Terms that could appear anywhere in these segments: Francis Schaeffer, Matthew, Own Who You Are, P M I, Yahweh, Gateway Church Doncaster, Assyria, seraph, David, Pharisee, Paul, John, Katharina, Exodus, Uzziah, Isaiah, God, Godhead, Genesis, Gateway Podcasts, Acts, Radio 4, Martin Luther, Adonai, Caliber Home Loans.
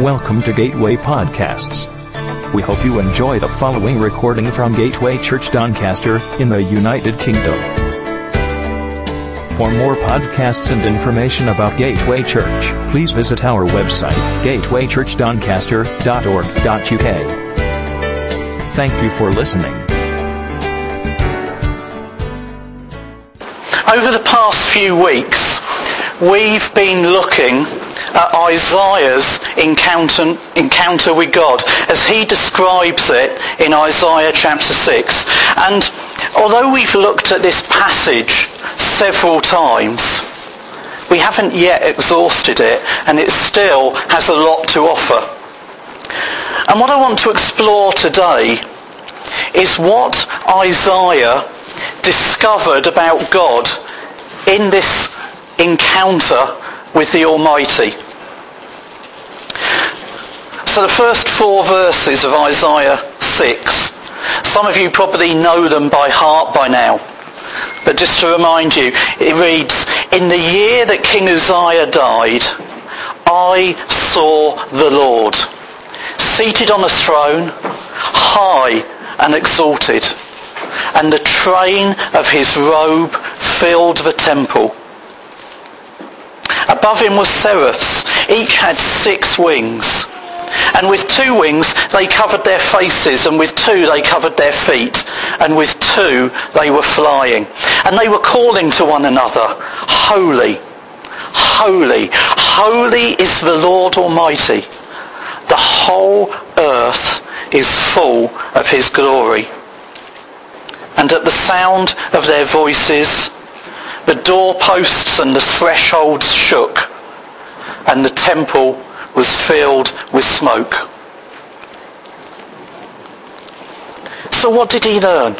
Welcome to Gateway Podcasts. We hope you enjoy the following recording from Gateway Church Doncaster in the United Kingdom. For more podcasts and information about Gateway Church, please visit our website, gatewaychurchdoncaster.org.uk. Thank you for listening. Over the past few weeks, we've been looking at Isaiah's encounter with God as he describes it in Isaiah chapter 6. And although we've looked at this passage several times, we haven't yet exhausted it, and it still has a lot to offer. And what I want to explore today is what Isaiah discovered about God in this encounter with the Almighty. So the first four verses of Isaiah 6, some of you probably know them by heart by now, but just to remind you, it reads, "In the year that King Uzziah died, I saw the Lord, seated on a throne, high and exalted, and the train of his robe filled the temple. Above him were seraphs, each had 6 wings. And with 2 wings they covered their faces, and with 2 they covered their feet, and with 2 they were flying. And they were calling to one another, Holy, holy, holy is the Lord Almighty. The whole earth is full of his glory." And at the sound of their voices, the doorposts and the thresholds shook, and the temple was filled with smoke. So what did he learn?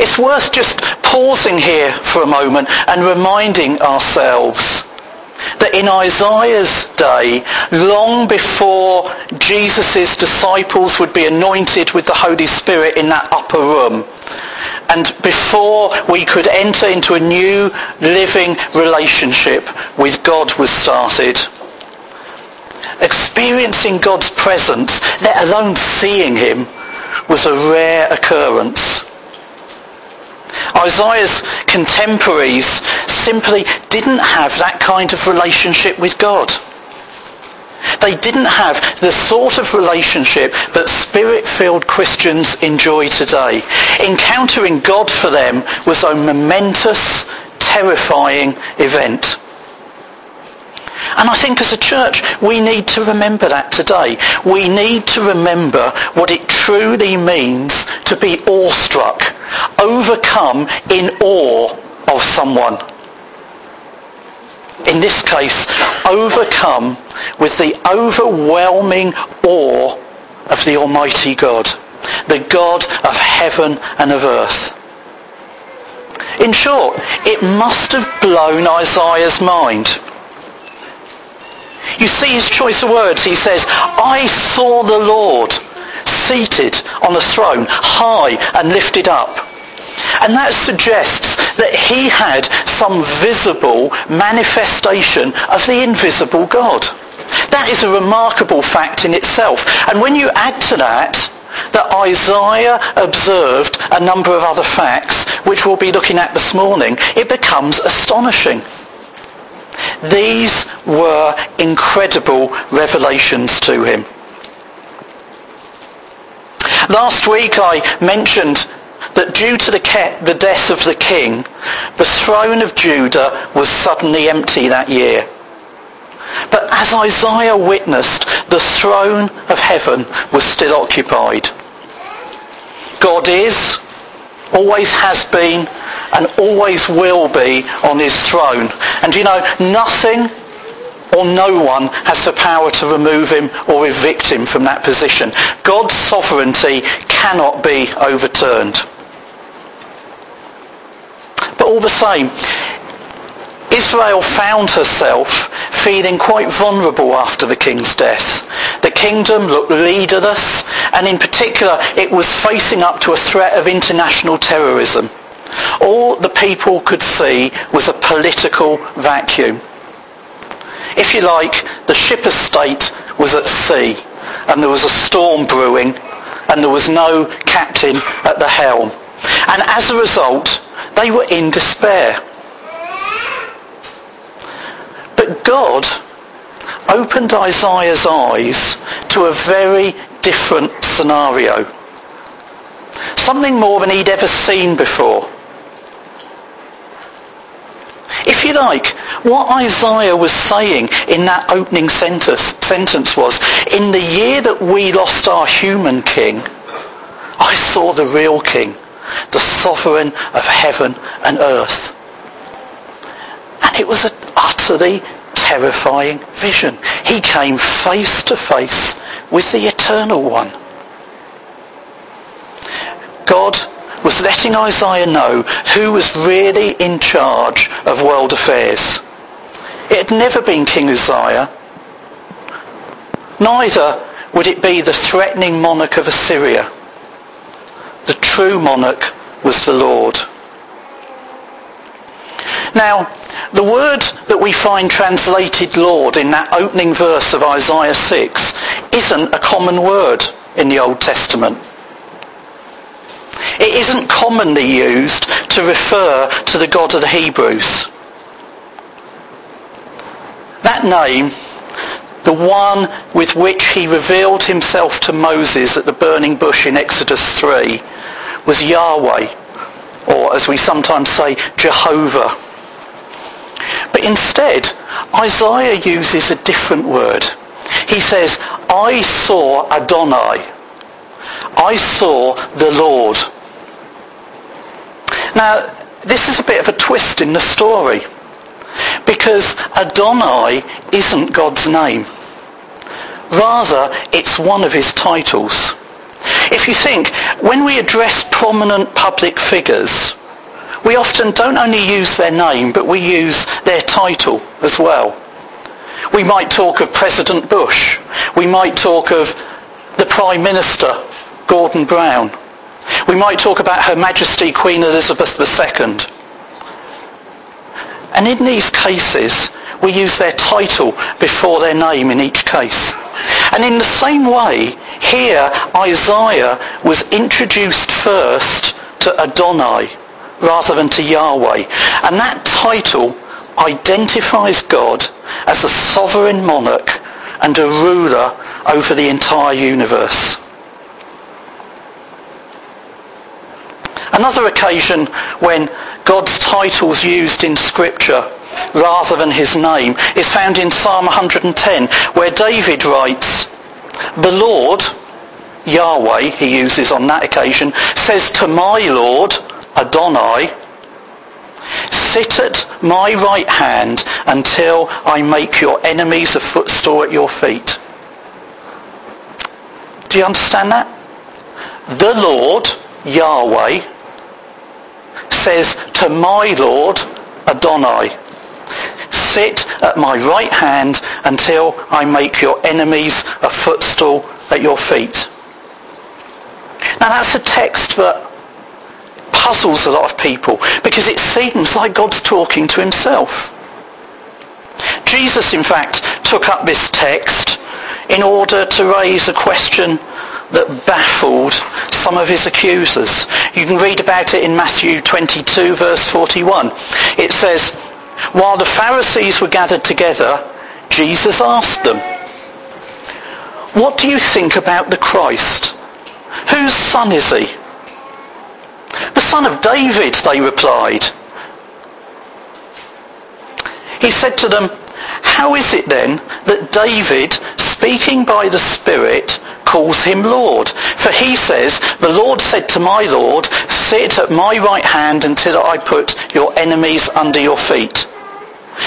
It's worth just pausing here for a moment and reminding ourselves that in Isaiah's day, long before Jesus' disciples would be anointed with the Holy Spirit in that upper room, and before we could enter into a new living relationship with God was started, experiencing God's presence, let alone seeing him, was a rare occurrence. Isaiah's contemporaries simply didn't have that kind of relationship with God. They didn't have the sort of relationship that Spirit-filled Christians enjoy today. Encountering God for them was a momentous, terrifying event. And I think as a church, we need to remember that today. We need to remember what it truly means to be awestruck, overcome in awe of someone. In this case, overcome with the overwhelming awe of the Almighty God, the God of heaven and of earth. In short, it must have blown Isaiah's mind. You see his choice of words. He says, "I saw the Lord seated on a throne, high and lifted up." And that suggests that he had some visible manifestation of the invisible God. That is a remarkable fact in itself. And when you add to that Isaiah observed a number of other facts, which we'll be looking at this morning, it becomes astonishing. These were incredible revelations to him. Last week I mentioned that due to the death of the king, the throne of Judah was suddenly empty that year. But as Isaiah witnessed, the throne of heaven was still occupied. God is, always has been, and always will be on his throne. And you know, nothing or no one has the power to remove him or evict him from that position. God's sovereignty cannot be overturned. But all the same, Israel found herself feeling quite vulnerable after the king's death. The kingdom looked leaderless, and in particular, it was facing up to a threat of international terrorism. All the people could see was a political vacuum. If you like, the ship estate was at sea, and there was a storm brewing, and there was no captain at the helm. And as a result, they were in despair. But God opened Isaiah's eyes to a very different scenario. Something more than he'd ever seen before. If you like, what Isaiah was saying in that opening sentence was, in the year that we lost our human king, I saw the real king, the sovereign of heaven and earth. And it was an utterly terrifying vision. He came face to face with the eternal one. God was letting Isaiah know who was really in charge of world affairs. It had never been King Uzziah. Neither would it be the threatening monarch of Assyria. The true monarch was the Lord. Now, the word that we find translated Lord in that opening verse of Isaiah 6 isn't a common word in the Old Testament. It isn't commonly used to refer to the God of the Hebrews. That name, the one with which he revealed himself to Moses at the burning bush in Exodus 3, was Yahweh, or as we sometimes say, Jehovah. But instead, Isaiah uses a different word. He says, I saw Adonai. I saw the Lord. Now, this is a bit of a twist in the story, because Adonai isn't God's name. Rather, it's one of his titles. If you think, when we address prominent public figures, we often don't only use their name, but we use their title as well. We might talk of President Bush. We might talk of the Prime Minister, Gordon Brown. We might talk about Her Majesty Queen Elizabeth II. And in these cases, we use their title before their name in each case. And in the same way, here Isaiah was introduced first to Adonai rather than to Yahweh. And that title identifies God as a sovereign monarch and a ruler over the entire universe. Another occasion when God's title is used in Scripture rather than his name is found in Psalm 110, where David writes, the Lord, Yahweh, he uses on that occasion, says to my Lord, Adonai, sit at my right hand until I make your enemies a footstool at your feet. Do you understand that? The Lord, Yahweh, says to my Lord, Adonai, sit at my right hand until I make your enemies a footstool at your feet. Now that's a text that puzzles a lot of people, because it seems like God's talking to himself. Jesus, in fact, took up this text in order to raise a question that baffled some of his accusers. You can read about it in Matthew 22, verse 41. It says, while the Pharisees were gathered together, Jesus asked them, what do you think about the Christ? Whose son is he? The son of David, they replied. He said to them, how is it then that David, speaking by the Spirit, calls him Lord? For he says, the Lord said to my Lord, sit at my right hand until I put your enemies under your feet.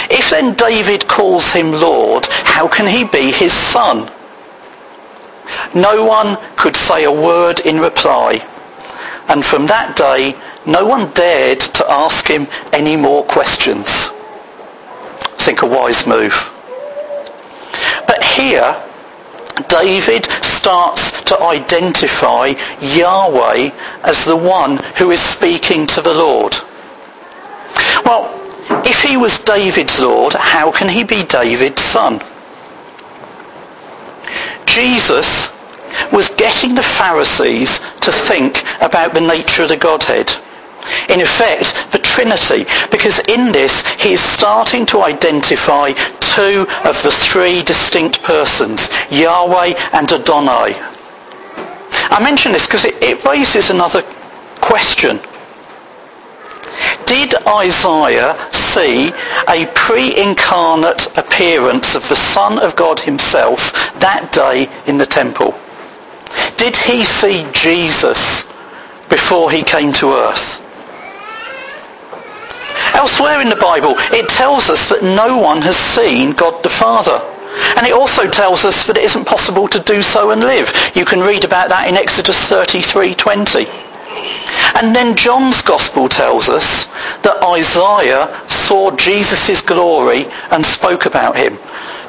If then David calls him Lord, how can he be his son? No one could say a word in reply. And from that day, no one dared to ask him any more questions. I think a wise move. But here, David starts to identify Yahweh as the one who is speaking to the Lord. Well, If he was David's Lord, how can he be David's son? Jesus was getting the Pharisees to think about the nature of the Godhead. In effect, the Trinity, because in this he is starting to identify two of the three distinct persons, Yahweh and Adonai. I mention this because it raises another question. Did Isaiah see a pre-incarnate appearance of the Son of God himself that day in the temple? Did he see Jesus before he came to earth? Elsewhere in the Bible, it tells us that no one has seen God the Father. And it also tells us that it isn't possible to do so and live. You can read about that in Exodus 33:20. And then John's Gospel tells us that Isaiah saw Jesus' glory and spoke about him.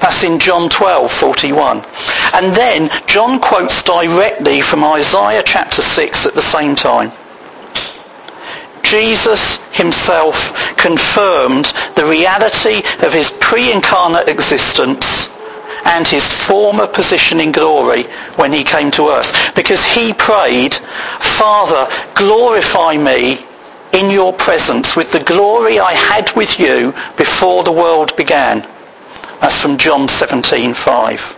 That's in John 12:41. And then John quotes directly from Isaiah chapter 6 at the same time. Jesus himself confirmed the reality of his pre-incarnate existence and his former position in glory when he came to earth, because he prayed, "Father, glorify me in your presence with the glory I had with you before the world began." That's from John 17:5.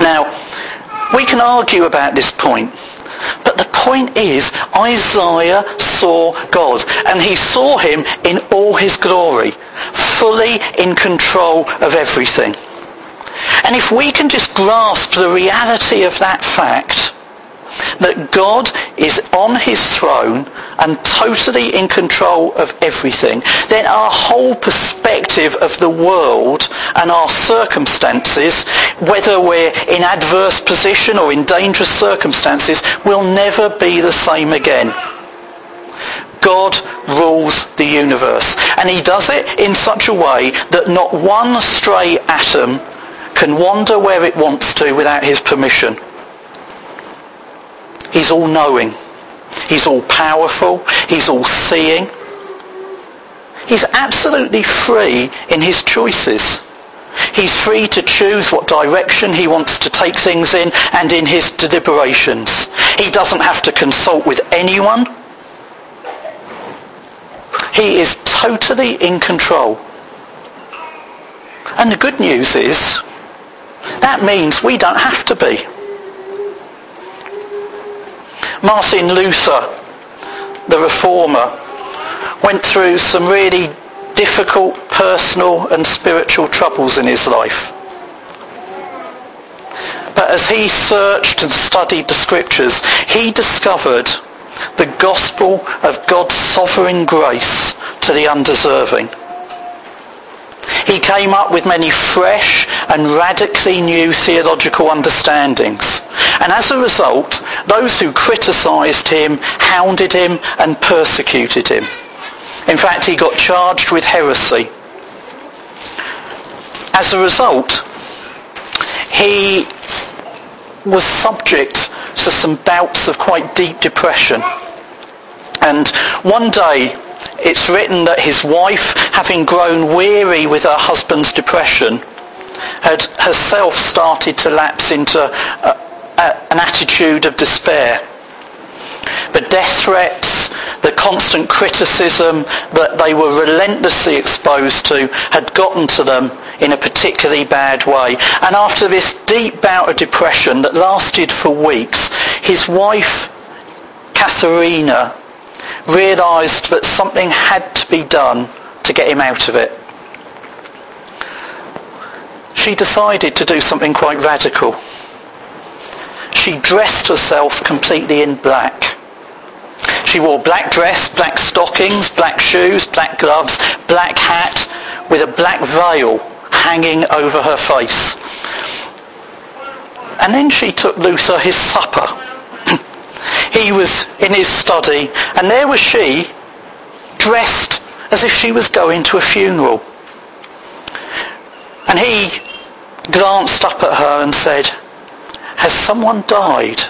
Now, we can argue about this point. But the point is, Isaiah saw God, and he saw him in all his glory, fully in control of everything. And if we can just grasp the reality of that fact, that God is on his throne and totally in control of everything, then our whole perspective of the world and our circumstances, whether we're in adverse position or in dangerous circumstances, will never be the same again. God rules the universe, and he does it in such a way that not one stray atom can wander where it wants to without his permission. He's all-knowing. He's all-powerful. He's all-seeing. He's absolutely free in his choices. He's free to choose what direction he wants to take things in and in his deliberations. He doesn't have to consult with anyone. He is totally in control. And the good news is, that means we don't have to be. Martin Luther, the reformer, went through some really difficult personal and spiritual troubles in his life. But as he searched and studied the scriptures, he discovered the gospel of God's sovereign grace to the undeserving. He came up with many fresh and radically new theological understandings. And as a result, those who criticised him, hounded him and persecuted him. In fact, he got charged with heresy. As a result, he was subject to some bouts of quite deep depression. And one day, it's written that his wife, having grown weary with her husband's depression, had herself started to lapse into an attitude of despair. The death threats, the constant criticism that they were relentlessly exposed to had gotten to them in a particularly bad way. And after this deep bout of depression that lasted for weeks, his wife, Katharina, realised that something had to be done to get him out of it. She decided to do something quite radical. She dressed herself completely in black. She wore black dress, black stockings, black shoes, black gloves, black hat, with a black veil hanging over her face. And then she took Luther his supper. He was in his study, and there was she, dressed as if she was going to a funeral. And he glanced up at her and said, "Has someone died?"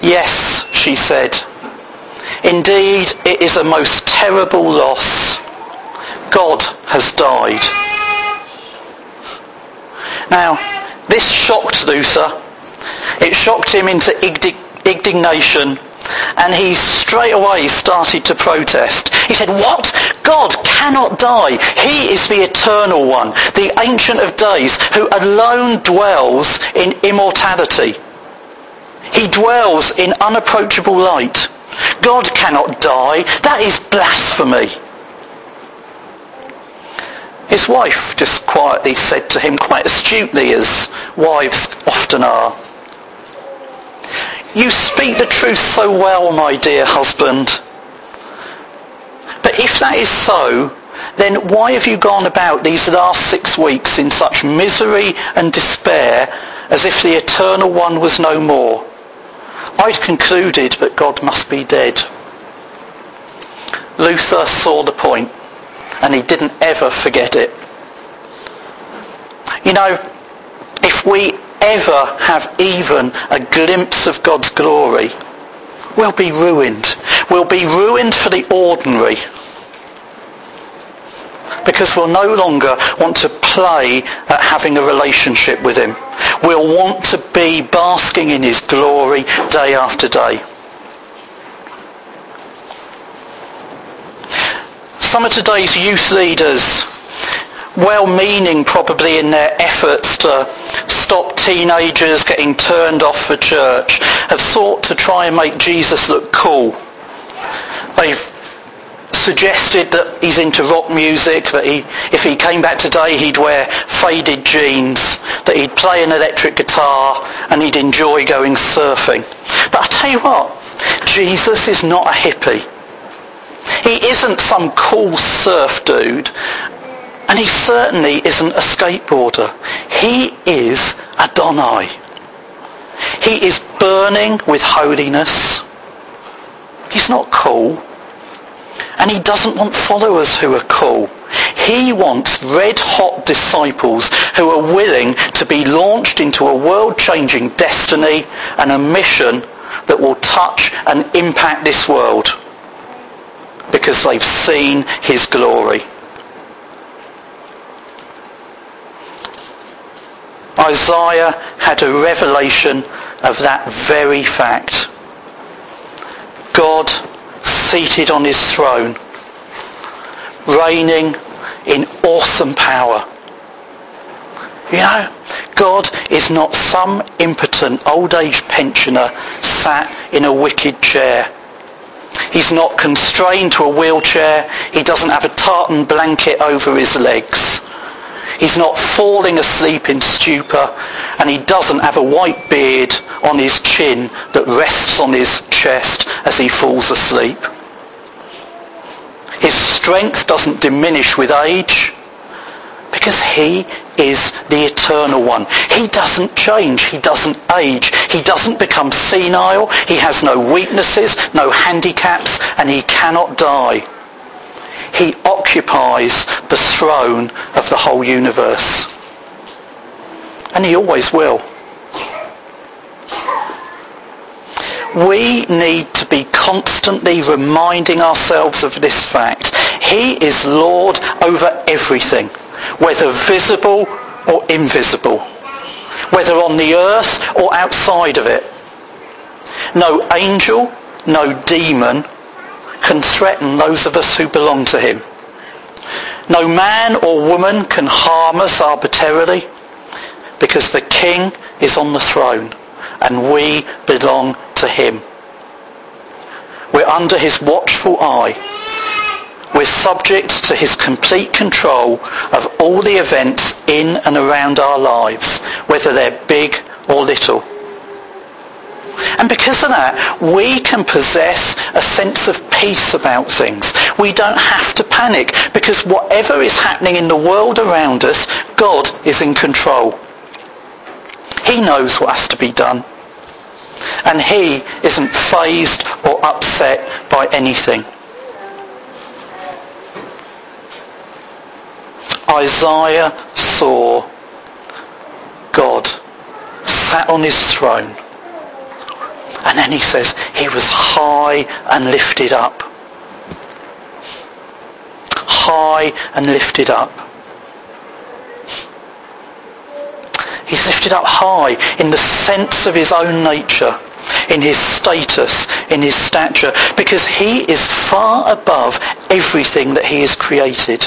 "Yes," she said. "Indeed, it is a most terrible loss. God has died. Now, this shocked Luther. It shocked him into indignation, and he straight away started to protest. He said, what? God cannot die. He is the eternal one, the Ancient of Days, who alone dwells in immortality. He dwells in unapproachable light. God cannot die. That is blasphemy. His wife just quietly said to him, quite astutely as wives often are, you speak the truth so well, my dear husband. But if that is so, then why have you gone about these last 6 weeks in such misery and despair as if the Eternal One was no more? I'd concluded that God must be dead. Luther saw the point, and he didn't ever forget it. You know, if we ever have even a glimpse of God's glory, we'll be ruined. We'll be ruined for the ordinary, because we'll no longer want to play at having a relationship with him. We'll want to be basking in his glory day after day. Some of today's youth leaders, well-meaning probably in their efforts to stop teenagers getting turned off for church, have sought to try and make Jesus look cool. They've suggested that he's into rock music, that if he came back today he'd wear faded jeans, that he'd play an electric guitar, and he'd enjoy going surfing. But I tell you what, Jesus is not a hippie. He isn't some cool surf dude. And he certainly isn't a skateboarder. He is Adonai. He is burning with holiness. He's not cool. And he doesn't want followers who are cool. He wants red-hot disciples who are willing to be launched into a world-changing destiny and a mission that will touch and impact this world because they've seen his glory. Isaiah had a revelation of that very fact. God seated on his throne, reigning in awesome power. You know, God is not some impotent old age pensioner sat in a wicked chair. He's not constrained to a wheelchair. He doesn't have a tartan blanket over his legs. He's not falling asleep in stupor, and he doesn't have a white beard on his chin that rests on his chest as he falls asleep. His strength doesn't diminish with age, because he is the Eternal One. He doesn't change. He doesn't age. He doesn't become senile. He has no weaknesses, no handicaps, and he cannot die. He occupies the throne of the whole universe. And he always will. We need to be constantly reminding ourselves of this fact. He is Lord over everything, whether visible or invisible, whether on the earth or outside of it. No angel, no demon can threaten those of us who belong to him. No man or woman can harm us arbitrarily, because the King is on the throne and we belong to him. We're under his watchful eye. We're subject to his complete control of all the events in and around our lives, whether they're big or little. And because of that, we can possess a sense of peace about things. We don't have to panic, because whatever is happening in the world around us, God is in control. He knows what has to be done. And he isn't fazed or upset by anything. Isaiah saw God sat on his throne. And then he says, he was high and lifted up. high and lifted up. He's lifted up high in the sense of his own nature, in his status, in his stature, because he is far above everything that he has created.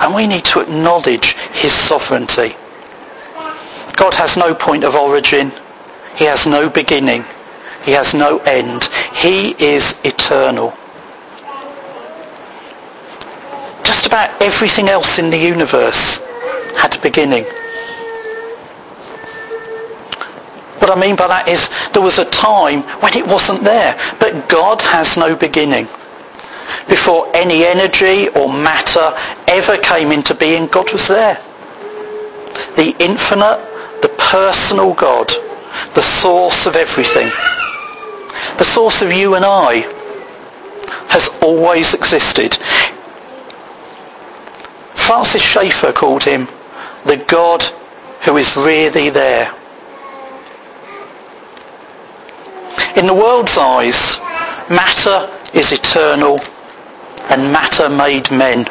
And we need to acknowledge his sovereignty. God has no point of origin. He has no beginning. He has no end. He is eternal. Just about everything else in the universe had a beginning. What I mean by that is there was a time when it wasn't there. But God has no beginning. Before any energy or matter ever came into being, God was there. The infinite, the personal God, the source of everything, the source of you and I, has always existed. Francis Schaeffer called him the God who is really there. In the world's eyes, matter is eternal and matter made men.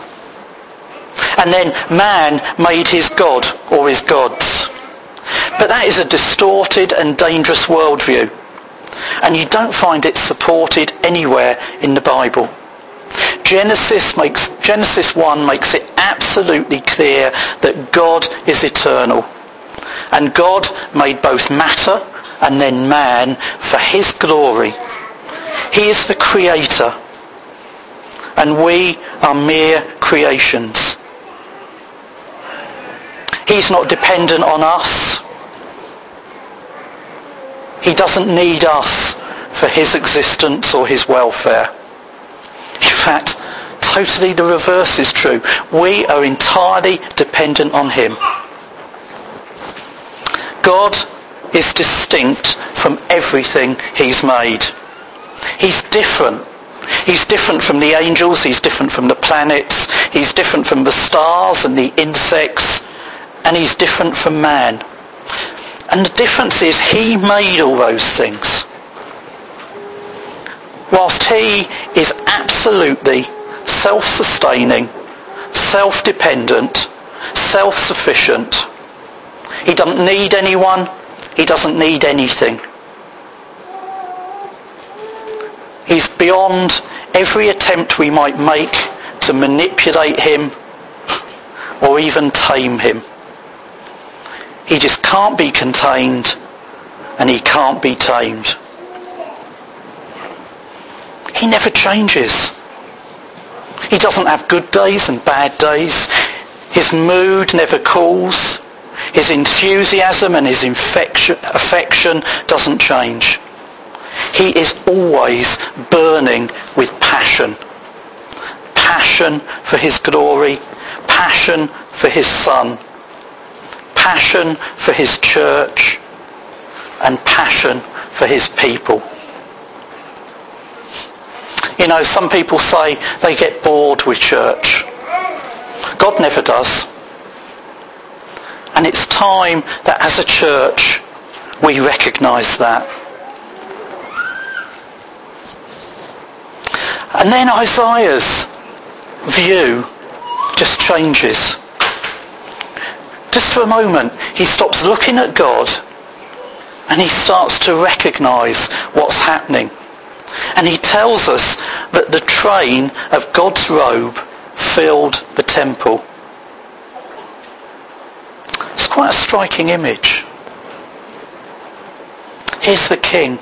And then man made his God or his gods. But that is a distorted and dangerous worldview. And you don't find it supported anywhere in the Bible. Genesis 1 makes it absolutely clear that God is eternal. And God made both matter and then man for his glory. He is the creator. And we are mere creations. He's not dependent on us. He doesn't need us for his existence or his welfare. In fact, totally the reverse is true. We are entirely dependent on him. God is distinct from everything he's made. He's different. He's different from the angels. He's different from the planets. He's different from the stars and the insects. And he's different from man. And the difference is he made all those things. Whilst he is absolutely self-sustaining, self-dependent, self-sufficient, he doesn't need anyone, he doesn't need anything. He's beyond every attempt we might make to manipulate him or even tame him. He just can't be contained and he can't be tamed. He never changes. He doesn't have good days and bad days. His mood never cools. His enthusiasm and his affection doesn't change. He is always burning with passion. Passion for his glory. Passion for his son. Passion for his church and passion for his people. You know, some people say they get bored with church. God never does. And it's time that as a church we recognise that. And then Isaiah's view just changes. Just for a moment, he stops looking at God and he starts to recognise what's happening. And he tells us that the train of God's robe filled the temple. It's quite a striking image. Here's the king,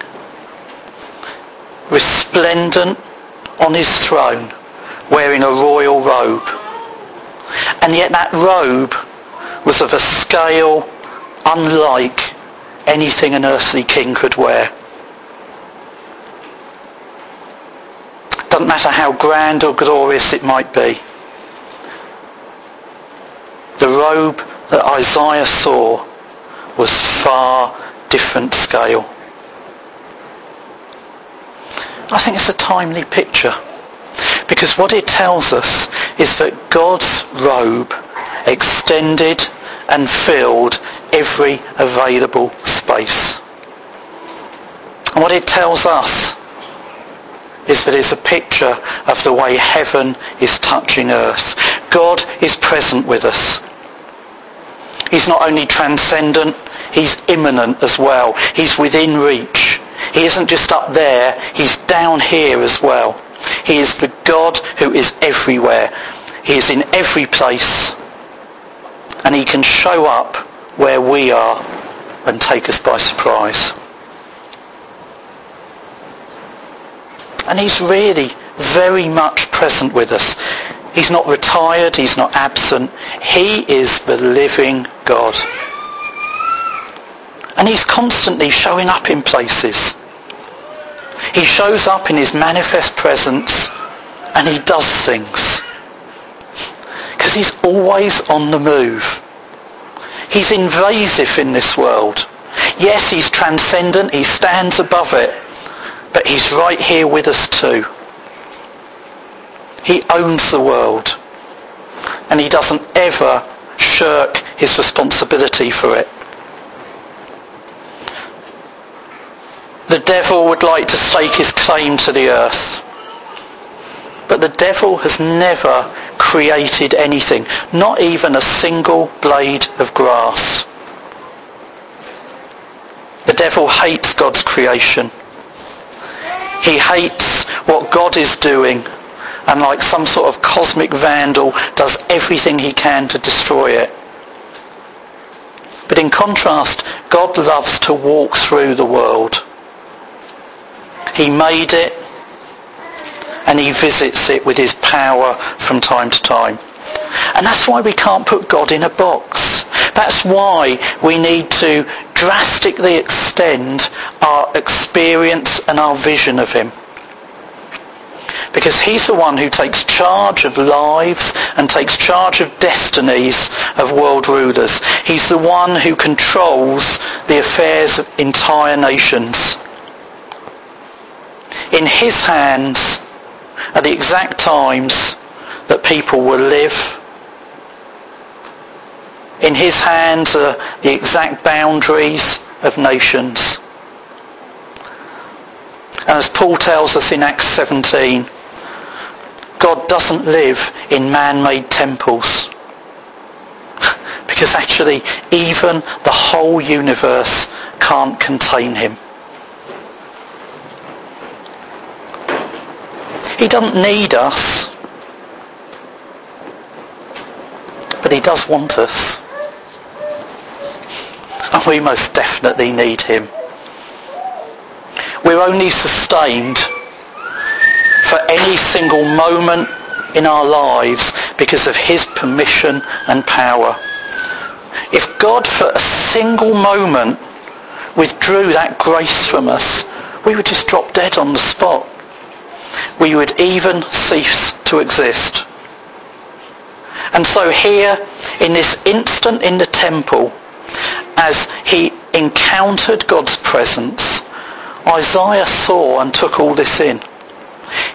resplendent on his throne, wearing a royal robe. And yet that robe was of a scale unlike anything an earthly king could wear. Doesn't matter how grand or glorious it might be. The robe that Isaiah saw was far different scale. I think it's a timely picture because what it tells us is that God's robe extended and filled every available space. And what it tells us is that it's a picture of the way heaven is touching earth. God is present with us. He's not only transcendent, he's immanent as well. He's within reach. He isn't just up there, he's down here as well. He is the God who is everywhere. He is in every place. And he can show up where we are and take us by surprise. And he's really very much present with us. He's not retired, he's not absent. He is the living God. And he's constantly showing up in places. He shows up in his manifest presence and he does things. Because he's always on the move. He's invasive in this world. Yes, he's transcendent, he stands above it. But he's right here with us too. He owns the world. And he doesn't ever shirk his responsibility for it. The devil would like to stake his claim to the earth. But the devil has never created anything, not even a single blade of grass. The devil hates God's creation. He hates what God is doing, and like some sort of cosmic vandal, does everything he can to destroy it. But in contrast, God loves to walk through the world. He made it, and he visits it with his power from time to time. And that's why we can't put God in a box. That's why we need to drastically extend our experience and our vision of him. Because he's the one who takes charge of lives and takes charge of destinies of world rulers. He's the one who controls the affairs of entire nations. In his hands, at the exact times that people will live. In his hands are the exact boundaries of nations. And as Paul tells us in Acts 17, God doesn't live in man-made temples. Because actually, even the whole universe can't contain him. He doesn't need us, but he does want us. And we most definitely need him. We're only sustained for any single moment in our lives because of his permission and power. If God for a single moment withdrew that grace from us, we would just drop dead on the spot. We would even cease to exist. And so here, in this instant in the temple, as he encountered God's presence, Isaiah saw and took all this in.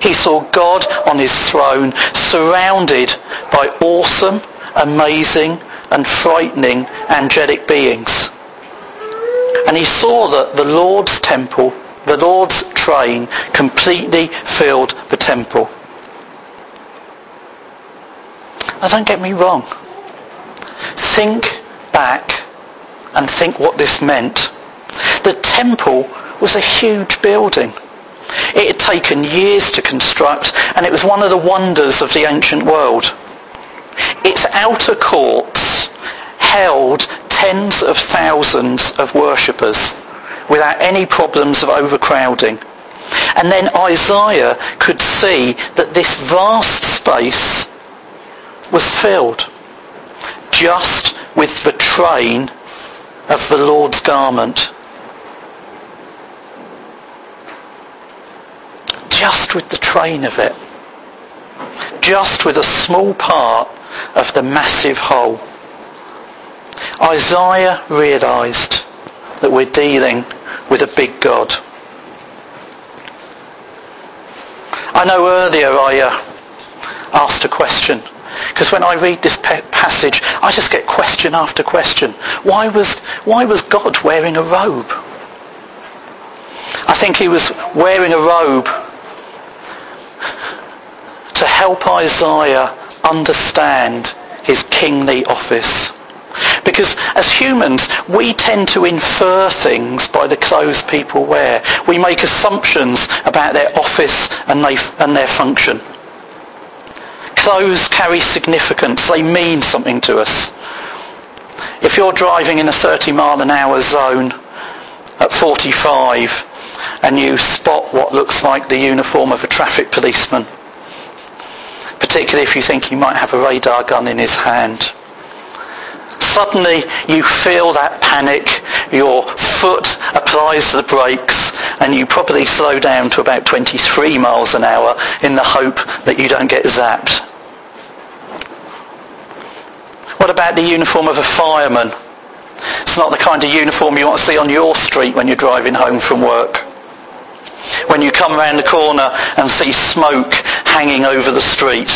He saw God on his throne, surrounded by awesome, amazing, and frightening angelic beings. And he saw that the Lord's temple, the Lord's train, completely filled the temple. Now don't get me wrong. Think back and think what this meant. The temple was a huge building. It had taken years to construct, and it was one of the wonders of the ancient world. Its outer courts held tens of thousands of worshippers, without any problems of overcrowding. And then Isaiah could see that this vast space was filled just with the train of the Lord's garment. Just with the train of it. Just with a small part of the massive whole. Isaiah realised that we're dealing with a big God. I know earlier I asked a question, because when I read this passage I just get question after question. Why was God wearing a robe? I think he was wearing a robe to help Isaiah understand his kingly office. Because as humans, we tend to infer things by the clothes people wear. We make assumptions about their office and their function. Clothes carry significance. They mean something to us. If you're driving in a 30-mile-an-hour zone at 45 and you spot what looks like the uniform of a traffic policeman, particularly if you think he might have a radar gun in his hand, suddenly you feel that panic, your foot applies the brakes, and you probably slow down to about 23 miles an hour in the hope that you don't get zapped. What about the uniform of a fireman? It's not the kind of uniform you want to see on your street when you're driving home from work. When you come round the corner and see smoke hanging over the street.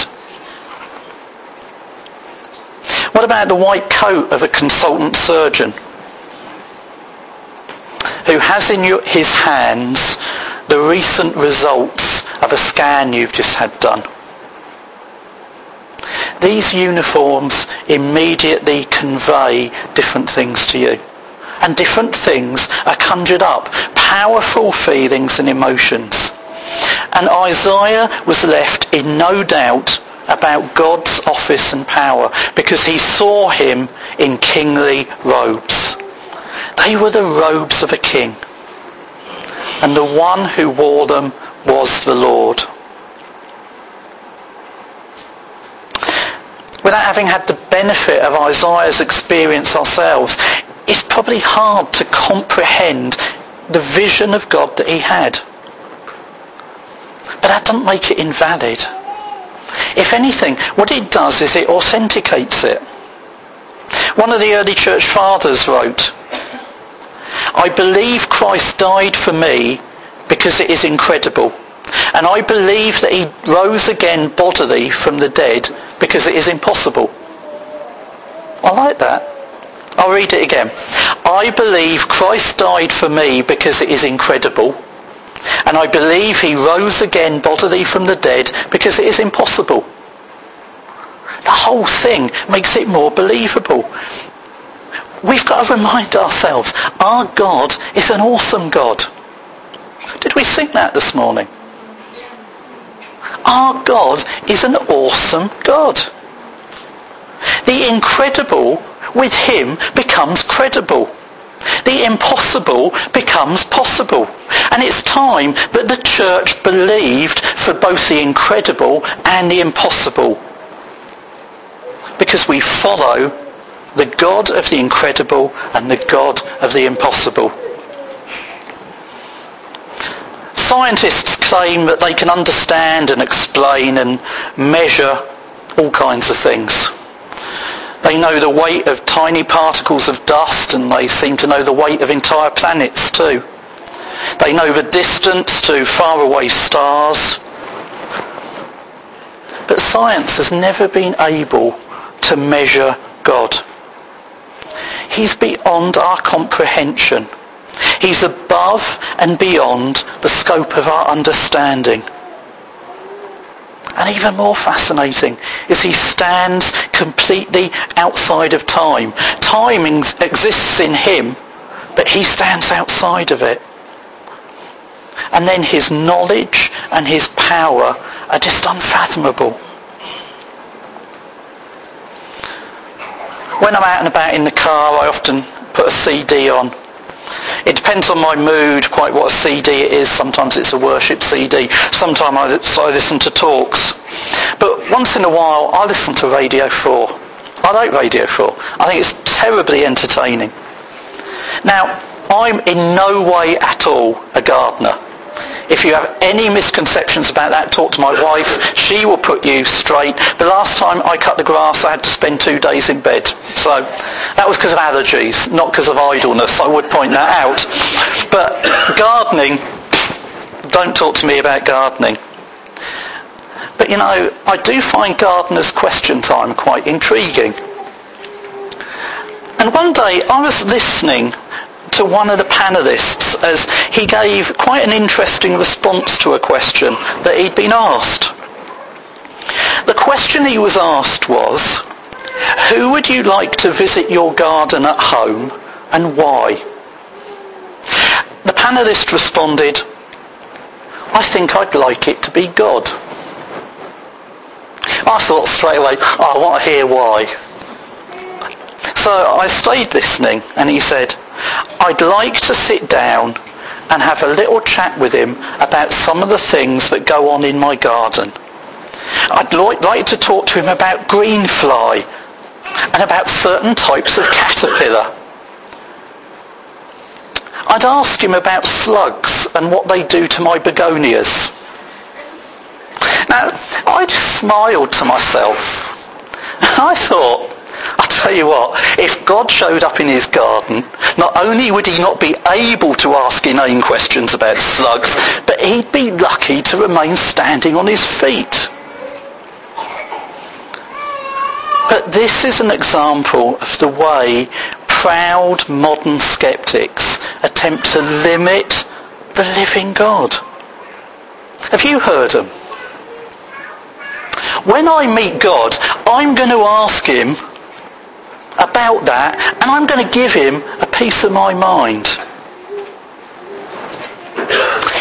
What about the white coat of a consultant surgeon who has in his hands the recent results of a scan you've just had done? These uniforms immediately convey different things to you. And different things are conjured up, powerful feelings and emotions. And Isaiah was left in no doubt about God's office and power, because he saw him in kingly robes. They were the robes of a king, and the one who wore them was the Lord. Without having had the benefit of Isaiah's experience ourselves, it's probably hard to comprehend the vision of God that he had. But that doesn't make it invalid. If anything, what it does is it authenticates it. One of the early church fathers wrote, "I believe Christ died for me because it is incredible. And I believe that he rose again bodily from the dead because it is impossible." I like that. I'll read it again. "I believe Christ died for me because it is incredible. And I believe he rose again bodily from the dead because it is impossible." The whole thing makes it more believable. We've got to remind ourselves, our God is an awesome God. Did we sing that this morning? Our God is an awesome God. The incredible with him becomes credible. The impossible becomes possible. And it's time that the church believed for both the incredible and the impossible. Because we follow the God of the incredible and the God of the impossible. Scientists claim that they can understand and explain and measure all kinds of things. They know the weight of tiny particles of dust, and they seem to know the weight of entire planets too. They know the distance to faraway stars. But science has never been able to measure God. He's beyond our comprehension. He's above and beyond the scope of our understanding. And even more fascinating is he stands completely outside of time. Time exists in him, but he stands outside of it. And then his knowledge and his power are just unfathomable. When I'm out and about in the car, I often put a CD on. It depends on my mood, quite what a CD it is. Sometimes it's a worship CD. Sometimes I listen to talks. But once in a while, I listen to Radio 4. I like Radio 4. I think it's terribly entertaining. Now, I'm in no way at all a gardener. If you have any misconceptions about that, talk to my wife. She will put you straight. The last time I cut the grass, I had to spend 2 days in bed. So that was because of allergies, not because of idleness. I would point that out. But gardening, don't talk to me about gardening. But you know, I do find gardeners' question time quite intriguing. And one day I was listening to one of the panellists as he gave quite an interesting response to a question that he'd been asked. question he was asked was, who would you like to visit your garden at home and why? The panellist responded, I think I'd like it to be God. I thought straight away, I want to hear why. So I stayed listening, and he said, I'd like to sit down and have a little chat with him about some of the things that go on in my garden. I'd like to talk to him about green fly and about certain types of caterpillar. I'd ask him about slugs and what they do to my begonias. Now, I just smiled to myself. I thought, I'll tell you what, if God showed up in his garden, not only would he not be able to ask inane questions about slugs, but he'd be lucky to remain standing on his feet. But this is an example of the way proud modern sceptics attempt to limit the living God. Have you heard them? When I meet God, I'm going to ask him about that, and I'm going to give him a piece of my mind.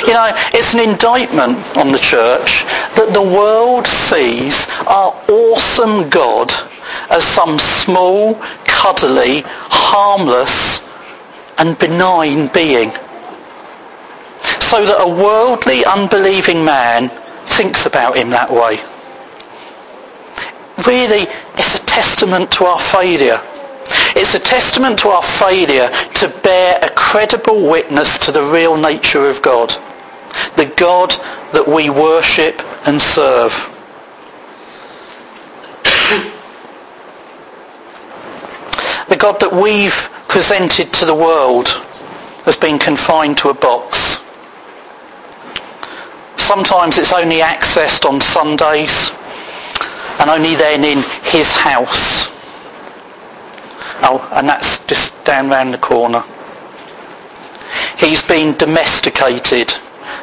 You know, it's an indictment on the church that the world sees our awesome God as some small, cuddly, harmless and benign being, so that a worldly, unbelieving man thinks about him that way. Really, it's a testament to our failure. It's a testament to our failure to bear a credible witness to the real nature of God, the God that we worship and serve. The God that we've presented to the world has been confined to a box. Sometimes it's only accessed on Sundays, and only then in his house. Oh, and that's just down round the corner. He's been domesticated.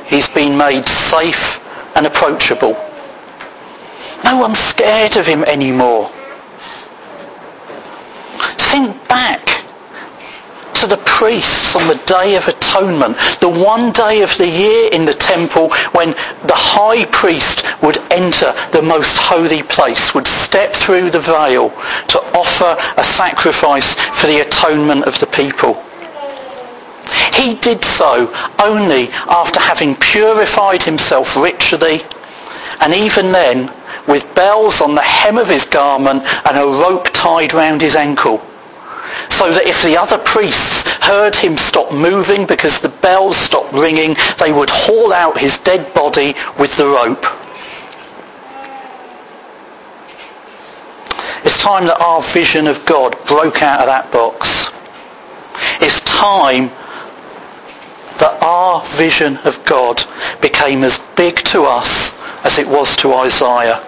He's been made safe and approachable. No one's scared of him anymore. Think back to the priests on the Day of Atonement, the one day of the year in the temple when the high priest would enter the most holy place, would step through the veil to offer a sacrifice for the atonement of the people. He did so only after having purified himself ritually, and even then with bells on the hem of his garment and a rope tied round his ankle, so that if the other priests heard him stop moving because the bells stopped ringing, they would haul out his dead body with the rope. It's time that our vision of God broke out of that box. It's time that our vision of God became as big to us as it was to Isaiah.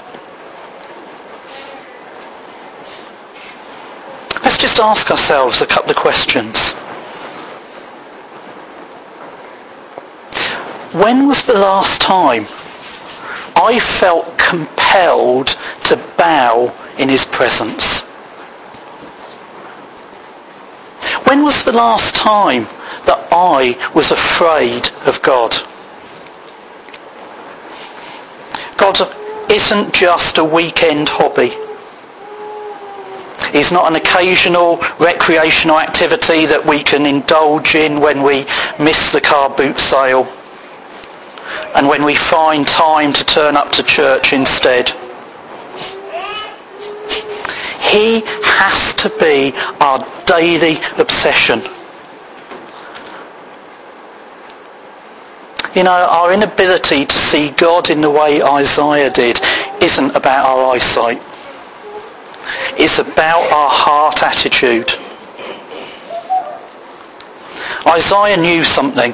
Let's just ask ourselves a couple of questions. When was the last time I felt compelled to bow in his presence? When was the last time that I was afraid of God? God isn't just a weekend hobby. He's not an occasional recreational activity that we can indulge in when we miss the car boot sale and when we find time to turn up to church instead. He has to be our daily obsession. You know, our inability to see God in the way Isaiah did isn't about our eyesight. It's about our heart attitude. Isaiah knew something.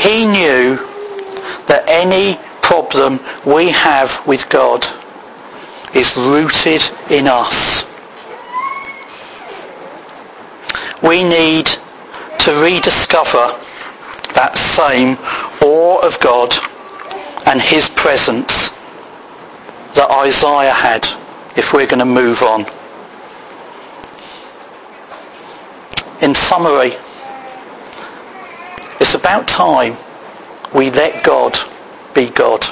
He knew that any problem we have with God is rooted in us. We need to rediscover that same awe of God and his presence that Isaiah had, if we're going to move on. In summary, it's about time we let God be God.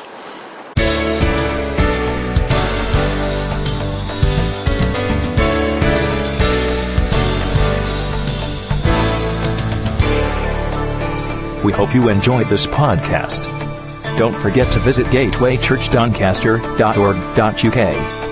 We hope you enjoyed this podcast. Don't forget to visit gatewaychurchdoncaster.org.uk.